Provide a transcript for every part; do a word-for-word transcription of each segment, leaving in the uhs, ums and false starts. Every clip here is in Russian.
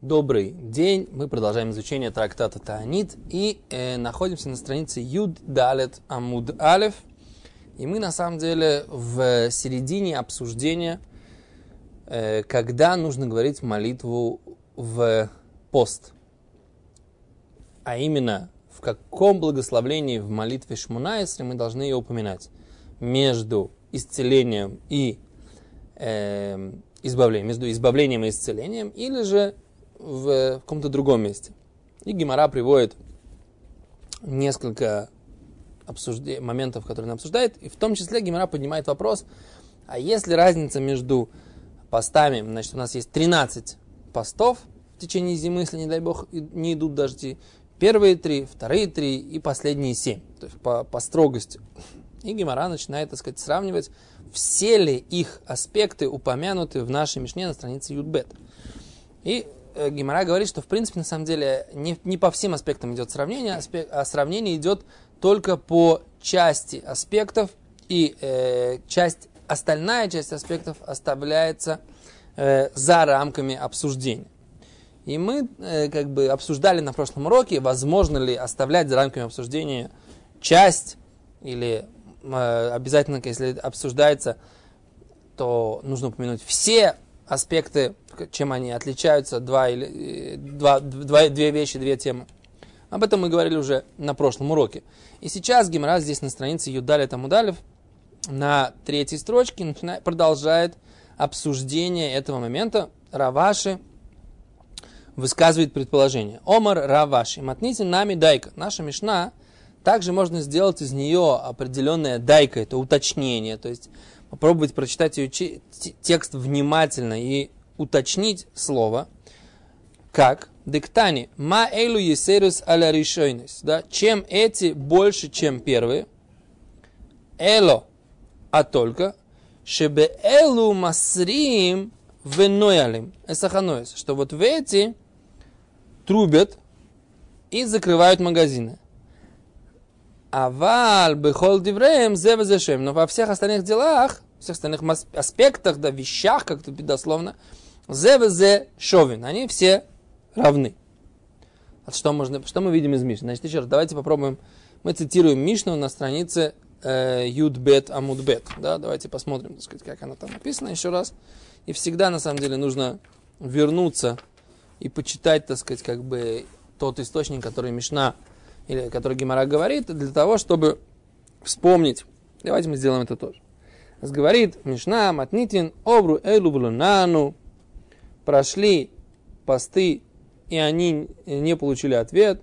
Добрый день, мы продолжаем изучение трактата Таанит и э, находимся на странице Юд Далет Амуд Алев. И мы на самом деле в середине обсуждения, э, когда нужно говорить молитву в пост. А именно, в каком благословлении в молитве Шмуна Исре мы должны ее упоминать. Между исцелением и э, избавлением, между избавлением и исцелением, или же в каком-то другом месте. И Гемара приводит несколько обсужд... моментов, которые она обсуждает, и в том числе Гемара поднимает вопрос, а есть ли разница между постами, значит, у нас есть тринадцать постов в течение зимы, если, не дай бог, не идут дожди, первые три, вторые три и последние семь, то есть по, по строгости. И Гемара начинает, так сказать, сравнивать, все ли их аспекты упомянуты в нашей мишне на странице Юдбет. И Гемара говорит, что в принципе на самом деле не, не по всем аспектам идет сравнение, аспект, а сравнение идет только по части аспектов, и э, часть, остальная часть аспектов оставляется э, за рамками обсуждения. И мы э, как бы обсуждали на прошлом уроке, возможно ли оставлять за рамками обсуждения часть, или э, обязательно, если обсуждается, то нужно упомянуть все аспекты, чем они отличаются, два или, два, два, две вещи, две темы. Об этом мы говорили уже на прошлом уроке. И сейчас Гемара здесь на странице Юд Далет Амуд Алев на третьей строчке начинает, продолжает обсуждение этого момента. Рав Аши высказывает предположение. Омар Рав Аши, матните нами дайка. Наша мишна, также можно сделать из нее определенное дайка, это уточнение, то есть попробовать прочитать ее текст внимательно и уточнить слово, как «Дектани ма эйлу есерус аля решойнес», да, чем эти больше, чем первые, «эло», а только, «шебе элу масриим веноялим эсаханоис», что вот в эти трубят и закрывают магазины. Аваль бехол дивреем зевезешем. Но во всех остальных делах, всех остальных аспектах, да, вещах, как-то дословно, зевезешовин. Они все равны. А что, можно, что мы видим из Мишны? Значит, еще раз, давайте попробуем. Мы цитируем Мишну на странице э, Юдбет Амудбет. Да, давайте посмотрим, так сказать, как она там написана еще раз. И всегда, на самом деле, нужно вернуться и почитать, так сказать, как бы тот источник, который Мишна, или который Гемара говорит, для того, чтобы вспомнить. Давайте мы сделаем это тоже. Говорит Мишна, матнитин, обру элу влунану. Прошли посты, и они не получили ответ.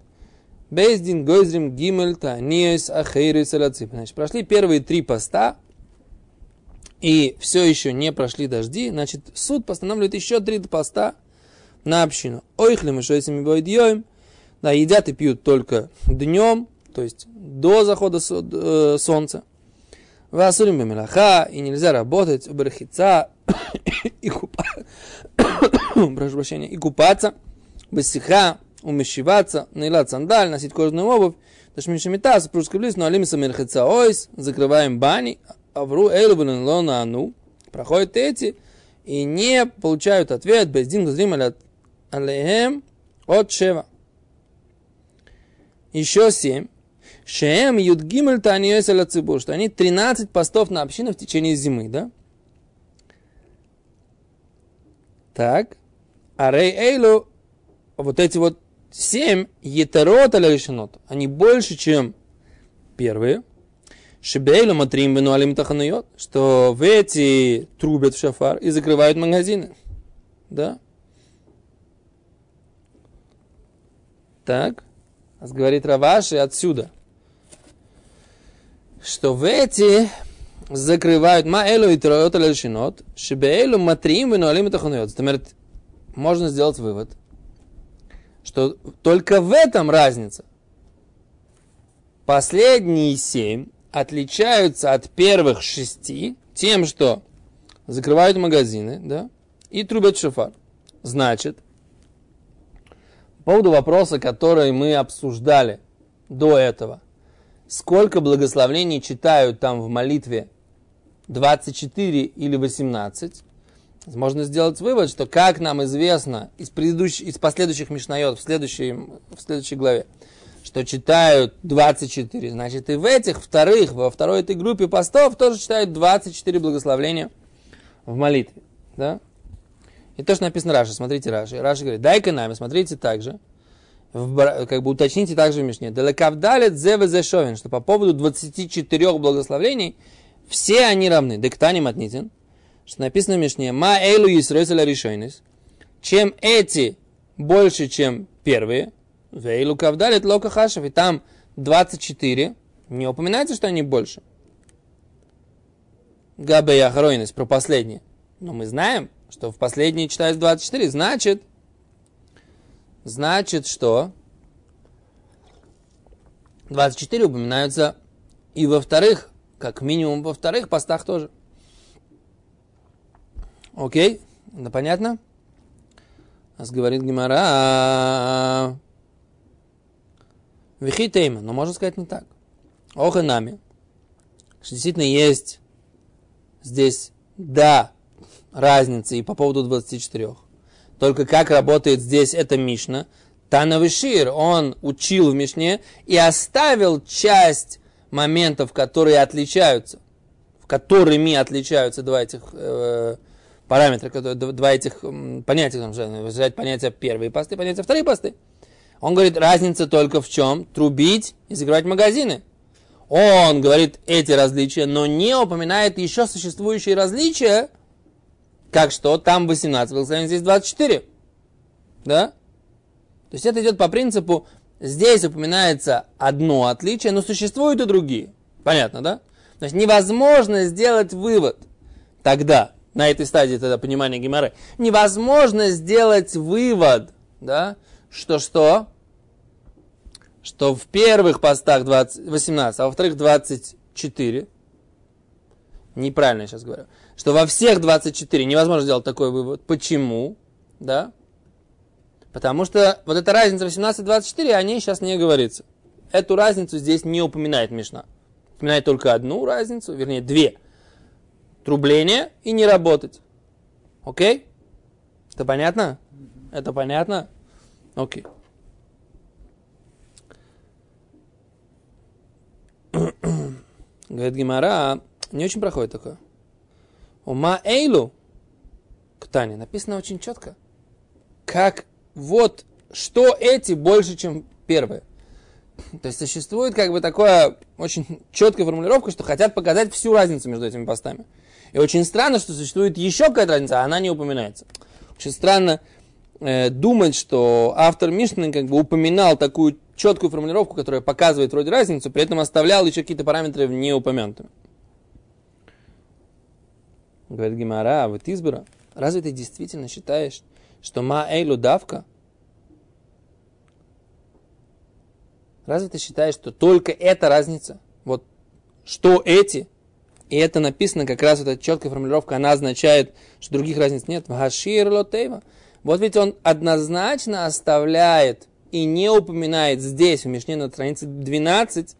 Бейздин гойзрим гимель таниес ахейрис аляцип. Значит, прошли первые три поста, и все еще не прошли дожди. Значит, суд постанавливает еще три поста на общину. Ойхлем и шойсами бойдьем. Да, едят и пьют только днем, то есть до захода солнца. Васурим бамелаха, и нельзя работать, брахица, и купаться, басиха, умещиваться, наилат сандаль, носить кожаную обувь, ташмишамита, супружеская близость, но алимса мерхица ойс, закрываем бани, авру эйлубен лона ану, проходят эти, и не получают ответ, бездин гузрим алеем от шева. Еще семь. Шеем Юдгимель Таниоэс Аля Цибур, что они тринадцать постов на общину в течение зимы, да? Так. Арей Эйлу, вот эти вот семь, Етерот Аля Решенот, они больше, чем первые. Шебейлу Матрим Вену Алим Тахануйот, что в эти трубят в шафар и закрывают магазины, да? Так. Говорит Рав Аши отсюда, что в эти закрывают ма элу и троот алешинот, шебе элу матрим вину алим тахануйот. Можно сделать вывод, что только в этом разница. Последние семь отличаются от первых шести тем, что закрывают магазины, да, и трубят шофар. Значит, по поводу вопроса, который мы обсуждали до этого. Сколько благословений читают там в молитве? двадцать четыре или восемнадцать? Можно сделать вывод, что, как нам известно из, предыдущих, из последующих мишнайот в следующей, в следующей главе, что читают двадцать четыре, значит и в этих вторых, во второй этой группе постов тоже читают двадцать четыре благословления в молитве. Да? И то, что написано Раши, смотрите Раши. Раши говорит, дай-ка нами, смотрите также, в, как бы уточните также в Мишне, что по поводу двадцати четырёх благословлений все они равны. Дектаним отнитин. Что написано в Мишне, «Ма эйлу исройсаля решойнис», чем эти больше, чем первые, «Вейлу кавдалит лока хашев», и там двадцать четыре, не упоминается, что они больше. «Габе яхройнис», про последние. Но мы знаем, что в последние читают двадцать четыре, значит, значит, что двадцать четыре упоминаются и во вторых, как минимум во вторых постах тоже. Окей, okay. Да понятно? Нас говорит Гемара. Вихи тейма, но можно сказать не так. Ох и нами. Что действительно есть здесь, да, разница и по поводу двадцати четырёх. Только как работает здесь эта Мишна. Танавишир, он учил в Мишне и оставил часть моментов, которые отличаются, которыми отличаются два этих... Э, параметры, которые, два этих понятия, выражать понятия первые посты, понятия вторые посты. Он говорит, разница только в чем? Трубить и закрывать магазины. Он говорит эти различия, но не упоминает еще существующие различия, как что там восемнадцать благословений, здесь двадцать четыре. Да? То есть это идет по принципу, здесь упоминается одно отличие, но существуют и другие. Понятно, да? То есть невозможно сделать вывод тогда, на этой стадии тогда понимания геморрой, невозможно сделать вывод, да, что что? Что в первых постах двадцать, восемнадцать, а во вторых двадцать четыре. Неправильно я сейчас говорю. Что во всех двадцать четыре невозможно сделать такой вывод. Почему? Да? Потому что вот эта разница восемнадцать и двадцать четыре, о ней сейчас не говорится. Эту разницу здесь не упоминает Мишна. Упоминает только одну разницу, вернее две. Трубление и не работать. Окей? Okay? Это понятно? Mm-hmm. Это понятно? Окей. Okay. Говорит Гемара, не очень проходит такое. Ума эйлу к Тане написано очень четко. Как вот, что эти больше, чем первые. То есть существует как бы такая очень четкая формулировка, что хотят показать всю разницу между этими постами. И очень странно, что существует еще какая-то разница, а она не упоминается. Очень странно э, думать, что автор Мишны как бы упоминал такую четкую формулировку, которая показывает вроде разницу, при этом оставлял еще какие-то параметры не упомянутыми. Говорит Гемара, а вот избора, разве ты действительно считаешь, что ма эйлу давка? Разве ты считаешь, что только эта разница? Вот что эти... И это написано, как раз вот эта четкая формулировка, она означает, что других разниц нет. Вот ведь он однозначно оставляет и не упоминает здесь, в Мишне на странице двенадцать,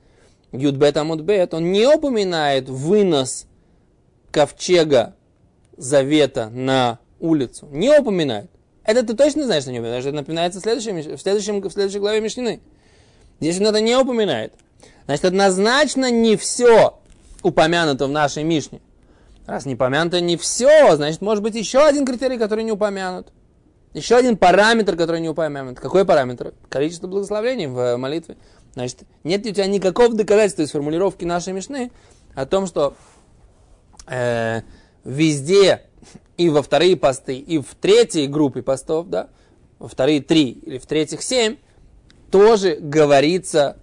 Юдбет Амудбет, он не упоминает вынос ковчега завета на улицу. Не упоминает. Это ты точно знаешь, что не упоминает, это напоминается в, следующем, в, следующем, в следующей главе Мишны. Здесь он это не упоминает. Значит, однозначно не все упомянуто в нашей Мишне. Раз не упомянуто не все, значит, может быть, еще один критерий, который не упомянут. Еще один параметр, который не упомянут. Какой параметр? Количество благословений в молитве. Значит, нет у тебя никакого доказательства из формулировки нашей Мишны о том, что э, везде и во вторые посты, и в третьей группе постов, да, во вторые три или в третьих семь, тоже говорится...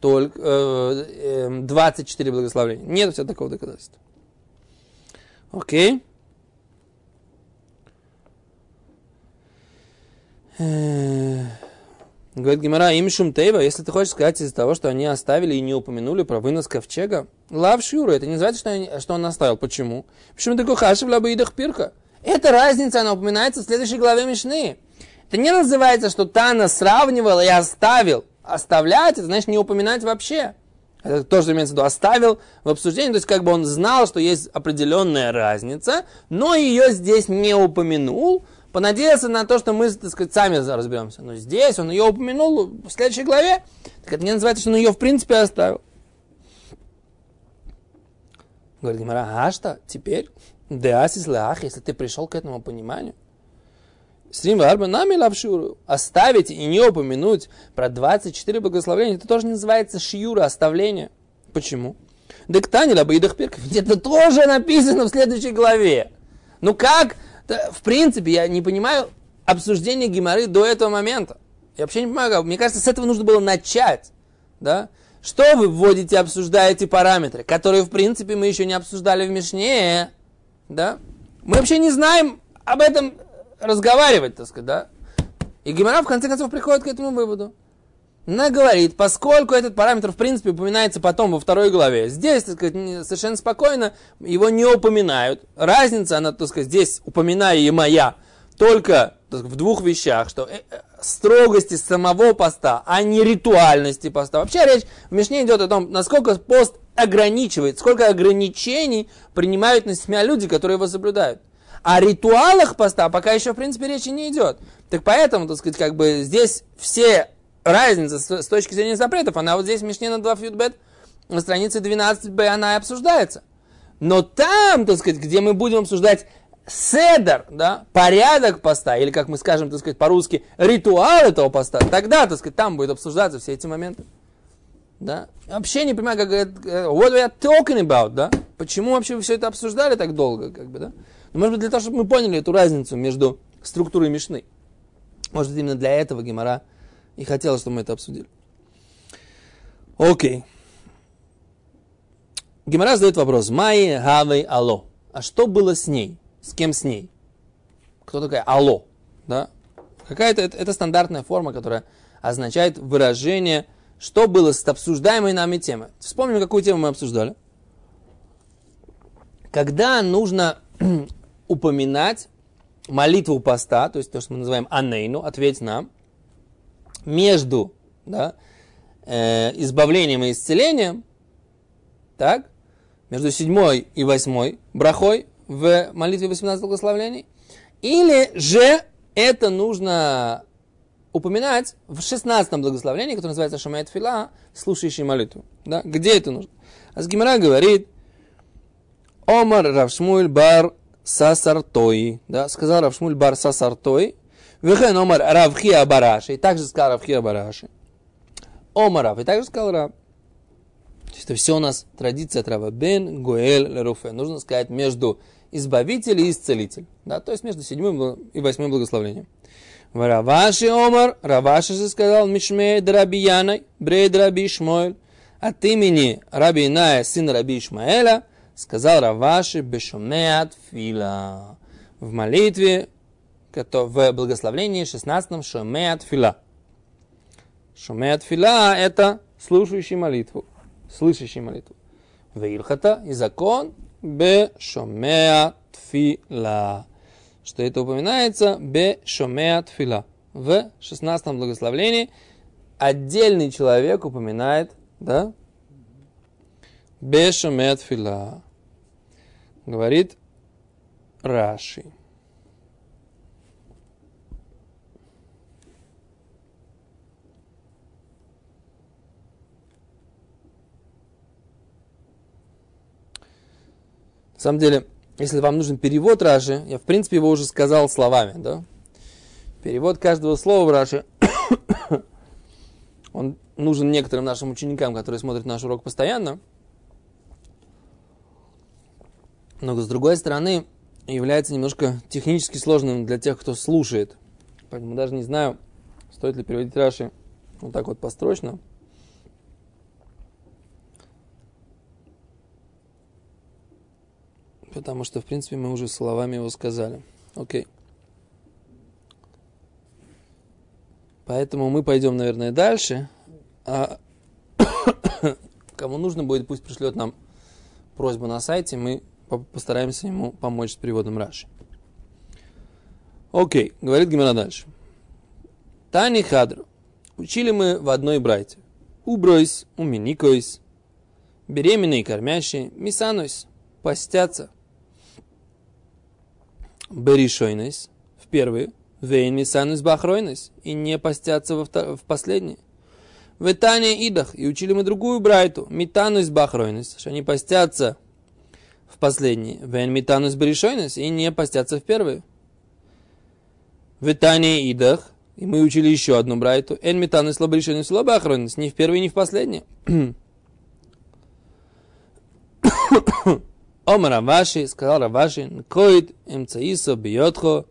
Только э, э, двадцать четыре благословения. Нет у тебя такого доказательства. Окей. Э, говорит Гемара, им шум тейва, если ты хочешь сказать из-за того, что они оставили и не упомянули про вынос ковчега, лав шюру, это не называется, что, они, что он оставил. Почему? Почему такой хашев лабы идах пирка? Эта разница, она упоминается в следующей главе Мишны. Это не называется, что Тана сравнивал и оставил. Оставлять, это значит не упоминать вообще. Это тоже имеется в виду, оставил в обсуждении, то есть как бы он знал, что есть определенная разница, но ее здесь не упомянул, понадеялся на то, что мы, так сказать, сами разберемся. Но здесь он ее упомянул в следующей главе, так это не называется, что он ее в принципе оставил. Говорит Гемара, а что теперь? Если ты пришел к этому пониманию, оставить и не упомянуть про двадцать четыре благословения, это тоже называется шиюра, оставление. Почему? Это тоже написано в следующей главе. Ну как? В принципе, я не понимаю обсуждение Гемары до этого момента. Я вообще не понимаю, мне кажется, с этого нужно было начать. Да? Что вы вводите, обсуждаете параметры, которые, в принципе, мы еще не обсуждали в Мишне. Да? Мы вообще не знаем об этом разговаривать, так сказать, да? И Гемара, в конце концов, приходит к этому выводу. Она говорит, поскольку этот параметр, в принципе, упоминается потом во второй главе, здесь, так сказать, совершенно спокойно его не упоминают. Разница, она, так сказать, здесь упоминаемая только так сказать, в двух вещах, что строгости самого поста, а не ритуальности поста. Вообще речь в Мишне идет о том, насколько пост ограничивает, сколько ограничений принимают на себя люди, которые его соблюдают. О ритуалах поста пока еще, в принципе, речи не идет. Так поэтому, так сказать, как бы здесь все разницы с точки зрения запретов, она вот здесь в Мишне на двух Юдбет, на странице двенадцать б, она и обсуждается. Но там, так сказать, где мы будем обсуждать седер, да, порядок поста, или, как мы скажем, так сказать, по-русски, ритуал этого поста, тогда, так сказать, там будут обсуждаться все эти моменты. Да? Вообще не понимаю, как говорят, what we are talking about, да? Почему вообще вы все это обсуждали так долго, как бы, да? Ну, может быть, для того, чтобы мы поняли эту разницу между структурой Мишны. Может быть, именно для этого Гемара и хотела, чтобы мы это обсудили. Окей. Гемара задает вопрос. Майи, Гавей, Ало. А что было с ней? С кем с ней? Кто такая Ало? Да? Какая-то это, это стандартная форма, которая означает выражение, что было с обсуждаемой нами темой. Вспомним, какую тему мы обсуждали. Когда нужно упоминать молитву поста, то есть то, что мы называем Анейну, ответь нам, между да, э, избавлением и исцелением, так, между седьмой и восьмой брахой в молитве восемнадцати благословлений, или же это нужно упоминать в шестнадцатом благословлении, которое называется Шамай Тфила, слушающий молитву. Да? Где это нужно? А с Гемара говорит, Омар Рав Шмуэль Бар Сасартои, да, сказал Рав Шмуэль Бар Сасартои, Вехен Омар Рав Хия Бар Аши, и также сказал Рав Хия Бар Аши, Омар Рав, и также сказал Рав. То есть это все у нас традиция от Рава Бен Гуэль Леруфе, нужно сказать между избавитель и исцелитель, да, то есть между седьмым и восьмым благословением. В Рав Аши Омар, Рав Аши же сказал, Мишмей Рабби Янай, Брей Рабби Ишмаэль, от имени Рабби Яная, сына Рабби Ишмаэля, сказал Рав Аши Бешумеат Фила. В молитве, в благословении шестнадцатом Шумеат Фила. Шумеат Фила это слушающий молитву, слышащий молитву. Вейлхата и закон Бешумеат Фила. Что это упоминается Бешумеат Фила. В шестнадцатом благословении отдельный человек упоминает, да? Бешумеат Фила. Говорит Раши. На самом деле, если вам нужен перевод Раши, я в принципе его уже сказал словами, да? Перевод каждого слова в Раши, он нужен некоторым нашим ученикам, которые смотрят наш урок постоянно. Но, с другой стороны, является немножко технически сложным для тех, кто слушает. Поэтому даже не знаю, стоит ли переводить Раши вот так вот построчно. Потому что, в принципе, мы уже словами его сказали. Окей. Поэтому мы пойдем, наверное, дальше. А кому нужно будет, пусть пришлет нам просьбу на сайте, мы постараемся ему помочь с переводом Раши. Окей, говорит Гемара дальше. Тани Хадр. Учили мы в одной брайте. Убройсь, уменикойсь, беременные и кормящие, мисанойс, постятся. Беришойнойс, в первые, вейн мисанойс бахройнойс, и не постятся во втор- в последние. В Итане идах, и учили мы другую брайту, митанойс бахройнойс, что они постятся в последние, вейн митанойс беришойнойс, и не постятся в первые. В Итане идах, и мы учили еще одну брайту, эн митанойс лаберишойнойс лабахройнойс, ни в первые, ни в последние. Омар Рав Аши, сказал Рав Аши, нкоид эмцаисо бьетхо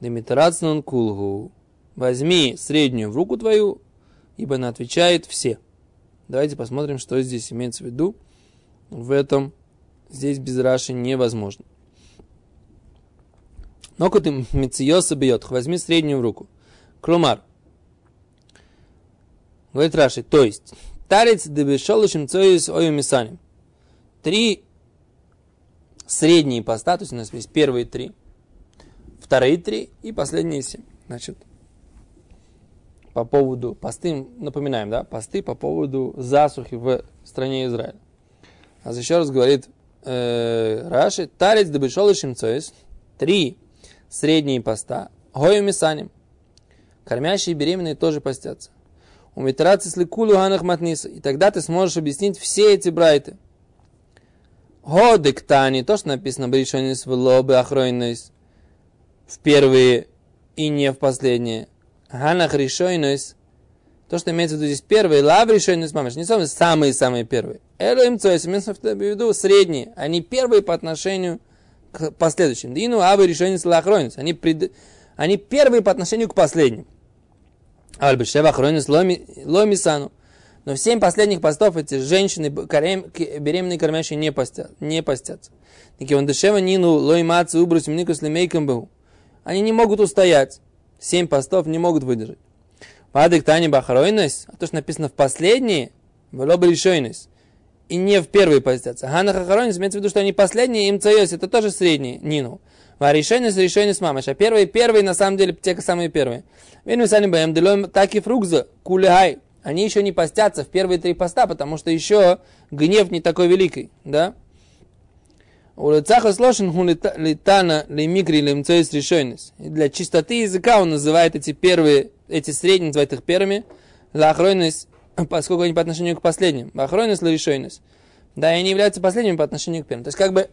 демитрацнон кулгу. Возьми среднюю в руку твою, ибо она отвечает все. Давайте посмотрим, что здесь имеется в виду. В этом здесь без Раши невозможно. Нокот эмцаисо бьетхо, возьми среднюю в руку. Клумар. Говорит Раши, то есть, тарец дебешолыш эмцаис ойумисаним. Три средние поста, то есть у нас есть первые три, вторые три и последние семь. Значит, по поводу посты, напоминаем, да, посты по поводу засухи в стране Израиля. А еще раз говорит э, Раши, тарец дебешол и шимцоис, три средние поста, гою мисаним, кормящие и беременные тоже постятся. Умитрацис ликулу ганах матниса, и тогда ты сможешь объяснить все эти брайты. Годыктани, то, что написано Бришонис в лобы охройнойс, в первые и не в последние. Ганах решойнойс, то, что имеется в виду здесь первые, лав решойнойс мамаш, не самые-самые первые. Элоим цойс, имеется в виду средние, они первые по отношению к последующим. Дину авы решойнойс лахройнойс, они, пред... они первые по отношению к последним. Альбешев охройнойс ломисану. Но в семь последних постов эти женщины, беременные и кормящие, не постятся. Не постятся. Они не могут устоять. Семь постов не могут выдержать. А то, что написано в последние, и не в первые постятся. Ганах ахаройнес, имеется в виду, что они последние, им цайос, это тоже средние, нину. А решойнес, решойнес мамаш. А первые, первые, на самом деле, те самые первые. Так и фрукза, кулехай. Они еще не постятся в первые три поста, потому что еще гнев не такой великий, да? И для чистоты языка он называет эти первые, эти средние, называет их первыми, поскольку они по отношению к последним. Да, и они являются последними по отношению к первым. То есть, как бы,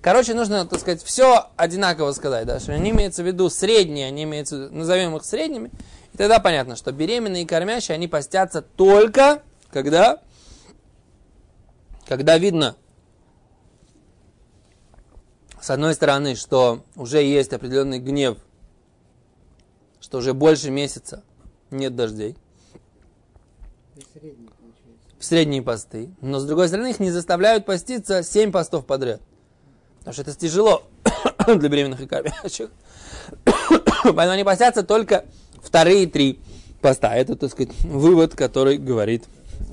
короче, нужно, так сказать, все одинаково сказать, да? Что они имеются в виду средние, они имеются в виду, назовем их средними. И тогда понятно, что беременные и кормящие, они постятся только, когда, когда видно, с одной стороны, что уже есть определенный гнев, что уже больше месяца нет дождей. Средний, в средние посты. Но, с другой стороны, их не заставляют поститься семь постов подряд. Потому что это тяжело для беременных и кормящих. Поэтому они постятся только... Вторые три поста. Это, так сказать, вывод, который говорит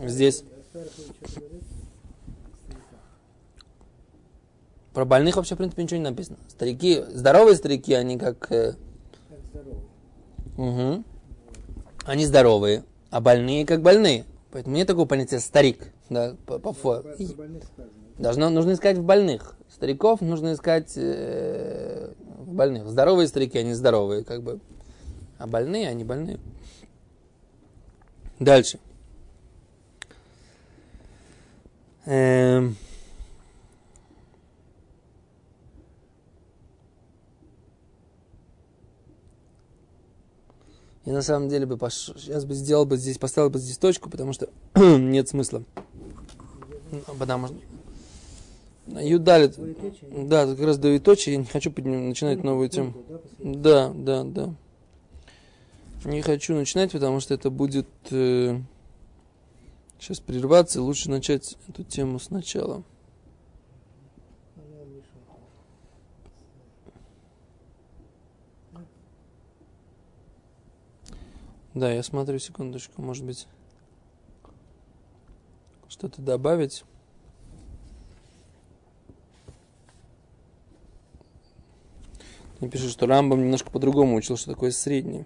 здесь. Про больных вообще, в принципе, ничего не написано. Старики, здоровые старики, они как... Э... Угу. Они здоровые, а больные как больные. Поэтому нет такого понятия старик. Да, по, по... Должно, нужно искать в больных. Стариков нужно искать э... в больных. Здоровые старики, они здоровые, как бы... А больные, они больные. Дальше. Эм... Я на самом деле бы пош... сейчас бы сделал бы здесь, поставил бы здесь точку, потому что нет смысла. Потому что... Юд Далет. Да, как раз двоеточие. Я не хочу начинать новую тему. Да, да, да. Не хочу начинать, потому что это будет э, сейчас прерваться. Лучше начать эту тему сначала. Да, я смотрю, секундочку, может быть, что-то добавить. Мне пишут, что Рамбом немножко по-другому учил, что такое средний.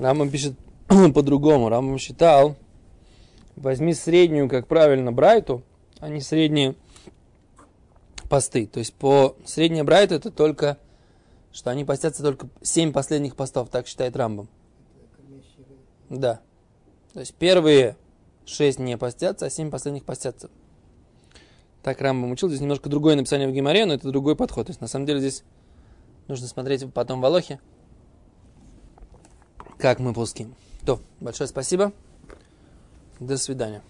Рамбом пишет по-другому. Рамбом считал, возьми среднюю, как правильно, брайту, а не средние посты. То есть по средней брайту это только, что они постятся только семь последних постов, так считает Рамбом. Да. То есть первые шесть не постятся, а семь последних постятся. Так Рамбом учил. Здесь немножко другое написание в Гемаре, но это другой подход. То есть на самом деле здесь нужно смотреть потом в Алохе, как мы плоским. То, большое спасибо. До свидания.